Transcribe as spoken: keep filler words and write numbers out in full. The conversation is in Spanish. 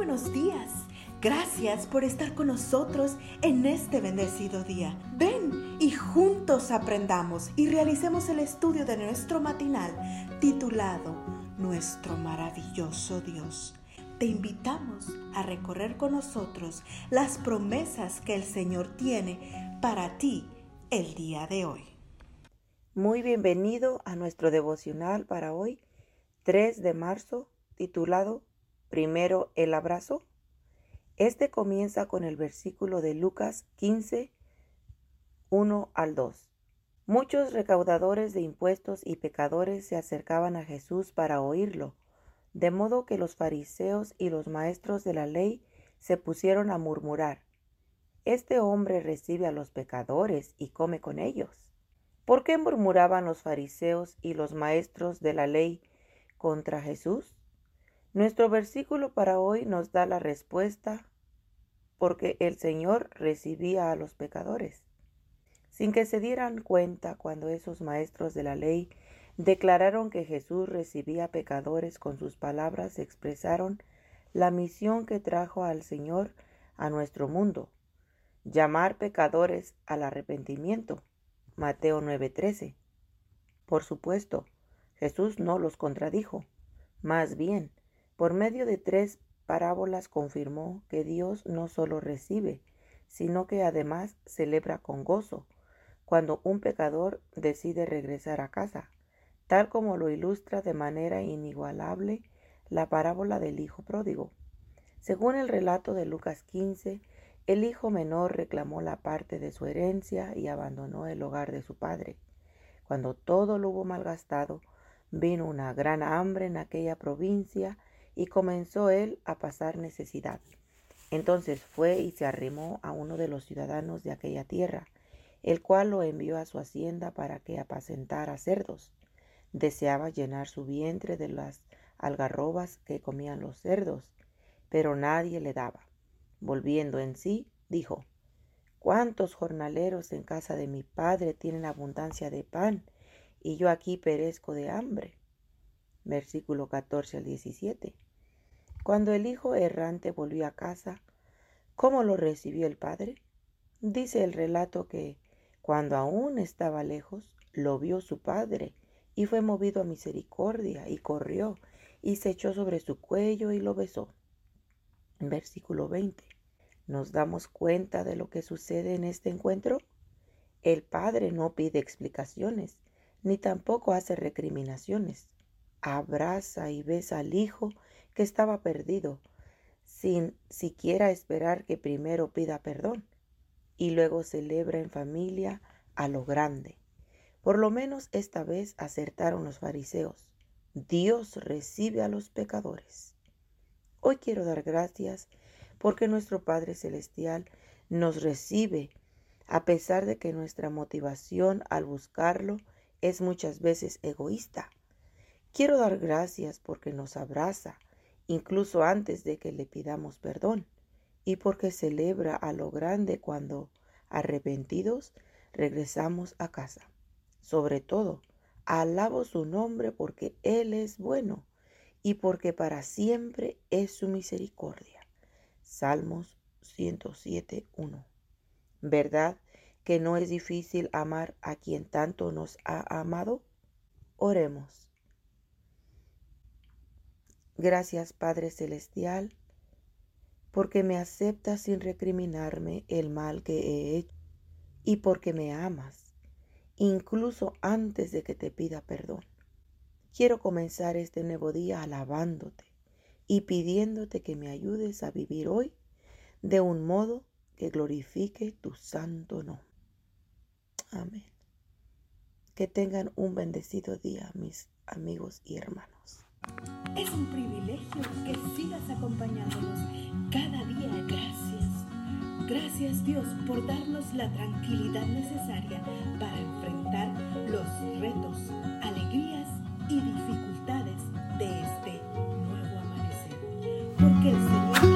buenos días. Gracias por estar con nosotros en este bendecido día. Ven y juntos aprendamos y realicemos el estudio de nuestro matinal titulado Nuestro Maravilloso Dios. Te invitamos a recorrer con nosotros las promesas que el Señor tiene para ti el día de hoy. Muy bienvenido a nuestro devocional para hoy, tres de marzo, titulado Primero el abrazo. Este comienza con el versículo de Lucas quince, uno al dos. Muchos recaudadores de impuestos y pecadores se acercaban a Jesús para oírlo, de modo que los fariseos y los maestros de la ley se pusieron a murmurar: «Este hombre recibe a los pecadores y come con ellos». ¿Por qué murmuraban los fariseos y los maestros de la ley contra Jesús? Nuestro versículo para hoy nos da la respuesta: porque el Señor recibía a los pecadores. Sin que se dieran cuenta, cuando esos maestros de la ley declararon que Jesús recibía pecadores, con sus palabras expresaron la misión que trajo al Señor a nuestro mundo: llamar pecadores al arrepentimiento. Mateo nueve trece. Por supuesto, Jesús no los contradijo. Más bien, por medio de tres parábolas confirmó que Dios no solo recibe, sino que además celebra con gozo cuando un pecador decide regresar a casa, tal como lo ilustra de manera inigualable la parábola del hijo pródigo. Según el relato de Lucas quince, el hijo menor reclamó la parte de su herencia y abandonó el hogar de su padre. Cuando todo lo hubo malgastado, vino una gran hambre en aquella provincia y comenzó él a pasar necesidad. Entonces fue y se arrimó a uno de los ciudadanos de aquella tierra, el cual lo envió a su hacienda para que apacentara cerdos. Deseaba llenar su vientre de las algarrobas que comían los cerdos, pero nadie le daba. Volviendo en sí, dijo: «¿Cuántos jornaleros en casa de mi padre tienen abundancia de pan, y yo aquí perezco de hambre?». Versículo catorce al diecisiete. Cuando el hijo errante volvió a casa, ¿cómo lo recibió el padre? Dice el relato que, cuando aún estaba lejos, lo vio su padre, y fue movido a misericordia, y corrió, y se echó sobre su cuello y lo besó. Versículo veinte. ¿Nos damos cuenta de lo que sucede en este encuentro? El padre no pide explicaciones, ni tampoco hace recriminaciones. Abraza y besa al hijo que estaba perdido, sin siquiera esperar que primero pida perdón, y luego celebra en familia a lo grande. Por lo menos esta vez acertaron los fariseos: Dios recibe a los pecadores. Hoy quiero dar gracias porque nuestro Padre Celestial nos recibe, a pesar de que nuestra motivación al buscarlo es muchas veces egoísta. Quiero dar gracias porque nos abraza, incluso antes de que le pidamos perdón, y porque celebra a lo grande cuando, arrepentidos, regresamos a casa. Sobre todo, alabo su nombre porque Él es bueno, y porque para siempre es su misericordia. Salmos ciento siete uno. ¿Verdad que no es difícil amar a quien tanto nos ha amado? Oremos. Gracias, Padre Celestial, porque me aceptas sin recriminarme el mal que he hecho, y porque me amas, incluso antes de que te pida perdón. Quiero comenzar este nuevo día alabándote y pidiéndote que me ayudes a vivir hoy de un modo que glorifique tu santo nombre. Amén. Que tengan un bendecido día, mis amigos y hermanos. Es un privilegio que sigas acompañándonos cada día. Gracias. Gracias, Dios, por darnos la tranquilidad necesaria para enfrentar los retos, alegrías y dificultades de este nuevo amanecer. Porque el Señor